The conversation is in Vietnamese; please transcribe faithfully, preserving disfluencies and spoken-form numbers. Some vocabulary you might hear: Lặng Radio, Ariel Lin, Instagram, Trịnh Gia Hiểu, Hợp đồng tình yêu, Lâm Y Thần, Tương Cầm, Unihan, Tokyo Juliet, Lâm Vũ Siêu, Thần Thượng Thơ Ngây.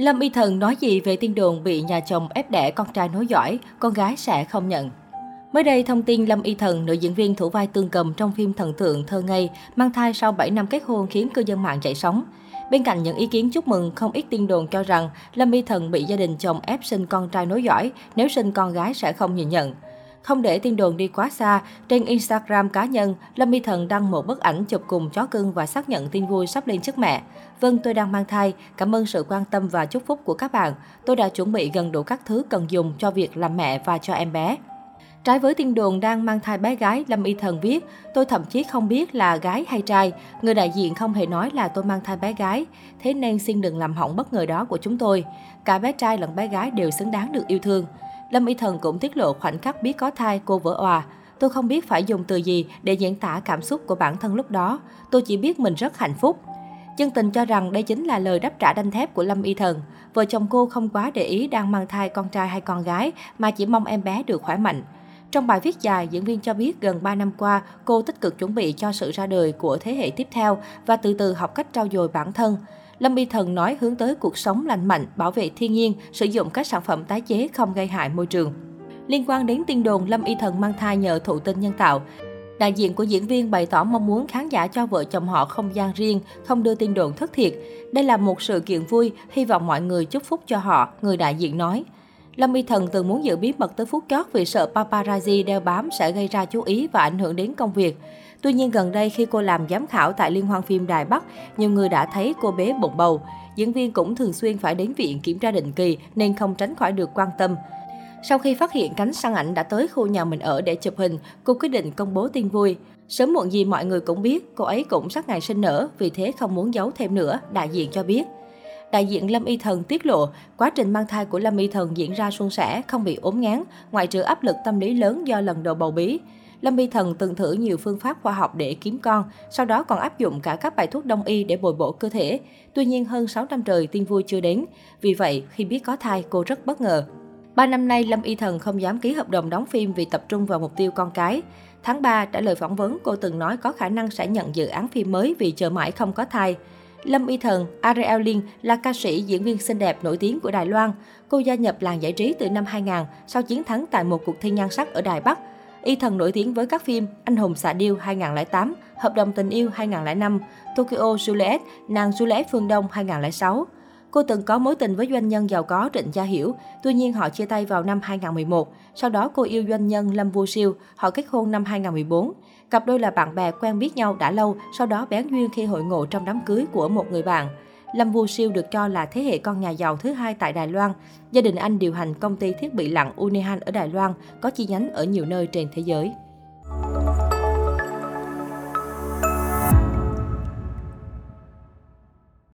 Lâm Y Thần nói gì về tin đồn bị nhà chồng ép đẻ con trai nối dõi, con gái sẽ không nhận. Mới đây, thông tin Lâm Y Thần, nữ diễn viên thủ vai Tương Cầm trong phim Thần Thượng Thơ Ngây, mang thai sau bảy năm kết hôn khiến cư dân mạng dậy sóng. Bên cạnh những ý kiến chúc mừng, không ít tin đồn cho rằng Lâm Y Thần bị gia đình chồng ép sinh con trai nối dõi, nếu sinh con gái sẽ không nhìn nhận. Không để tin đồn đi quá xa, trên Instagram cá nhân, Lâm Y Thần đăng một bức ảnh chụp cùng chó cưng và xác nhận tin vui sắp lên chức mẹ. Vâng, tôi đang mang thai. Cảm ơn sự quan tâm và chúc phúc của các bạn. Tôi đã chuẩn bị gần đủ các thứ cần dùng cho việc làm mẹ và cho em bé. Trái với tin đồn đang mang thai bé gái, Lâm Y Thần viết, tôi thậm chí không biết là gái hay trai. Người đại diện không hề nói là tôi mang thai bé gái. Thế nên xin đừng làm hỏng bất ngờ đó của chúng tôi. Cả bé trai lẫn bé gái đều xứng đáng được yêu thương. Lâm Y Thần cũng tiết lộ khoảnh khắc biết có thai, cô vỡ òa. Tôi không biết phải dùng từ gì để diễn tả cảm xúc của bản thân lúc đó. Tôi chỉ biết mình rất hạnh phúc. Dân tình cho rằng đây chính là lời đáp trả đanh thép của Lâm Y Thần. Vợ chồng cô không quá để ý đang mang thai con trai hay con gái, mà chỉ mong em bé được khỏe mạnh. Trong bài viết dài, diễn viên cho biết gần ba năm qua, cô tích cực chuẩn bị cho sự ra đời của thế hệ tiếp theo và từ từ học cách trau dồi bản thân. Lâm Y Thần nói hướng tới cuộc sống lành mạnh, bảo vệ thiên nhiên, sử dụng các sản phẩm tái chế không gây hại môi trường. Liên quan đến tin đồn Lâm Y Thần mang thai nhờ thụ tinh nhân tạo, đại diện của diễn viên bày tỏ mong muốn khán giả cho vợ chồng họ không gian riêng, không đưa tin đồn thất thiệt. Đây là một sự kiện vui, hy vọng mọi người chúc phúc cho họ, người đại diện nói. Lâm Y Thần từng muốn giữ bí mật tới phút chót vì sợ paparazzi đeo bám sẽ gây ra chú ý và ảnh hưởng đến công việc. Tuy nhiên gần đây khi cô làm giám khảo tại Liên hoan phim Đài Bắc, nhiều người đã thấy cô bế bụng bầu. Diễn viên cũng thường xuyên phải đến viện kiểm tra định kỳ nên không tránh khỏi được quan tâm. Sau khi phát hiện cánh săn ảnh đã tới khu nhà mình ở để chụp hình, cô quyết định công bố tin vui. Sớm muộn gì mọi người cũng biết, cô ấy cũng sắp ngày sinh nở, vì thế không muốn giấu thêm nữa, đại diện cho biết. Đại diện Lâm Y Thần tiết lộ, quá trình mang thai của Lâm Y Thần diễn ra suôn sẻ, không bị ốm ngán, ngoại trừ áp lực tâm lý lớn do lần đầu bầu bí. Lâm Y Thần từng thử nhiều phương pháp khoa học để kiếm con, sau đó còn áp dụng cả các bài thuốc đông y để bồi bổ cơ thể. Tuy nhiên hơn sáu năm trời tin vui chưa đến, vì vậy khi biết có thai cô rất bất ngờ. Ba năm nay Lâm Y Thần không dám ký hợp đồng đóng phim vì tập trung vào mục tiêu con cái. Tháng ba, trả lời phỏng vấn cô từng nói có khả năng sẽ nhận dự án phim mới vì chờ mãi không có thai. Lâm Y Thần, Ariel Lin là ca sĩ, diễn viên xinh đẹp nổi tiếng của Đài Loan. Cô gia nhập làng giải trí từ năm hai nghìn sau chiến thắng tại một cuộc thi nhan sắc ở Đài Bắc. Y Thần nổi tiếng với các phim Anh hùng xạ điêu hai nghìn không trăm lẻ tám, Hợp đồng tình yêu hai nghìn không trăm lẻ năm, Tokyo Juliet, nàng Juliet Phương Đông hai nghìn không trăm lẻ sáu. Cô từng có mối tình với doanh nhân giàu có Trịnh Gia Hiểu, tuy nhiên họ chia tay vào năm hai nghìn không trăm mười một. Sau đó cô yêu doanh nhân Lâm Vũ Siêu, họ kết hôn năm hai nghìn không trăm mười bốn. Cặp đôi là bạn bè quen biết nhau đã lâu, sau đó bén duyên khi hội ngộ trong đám cưới của một người bạn. Lâm Vũ Siêu được cho là thế hệ con nhà giàu thứ hai tại Đài Loan. Gia đình anh điều hành công ty thiết bị lặn Unihan ở Đài Loan, có chi nhánh ở nhiều nơi trên thế giới.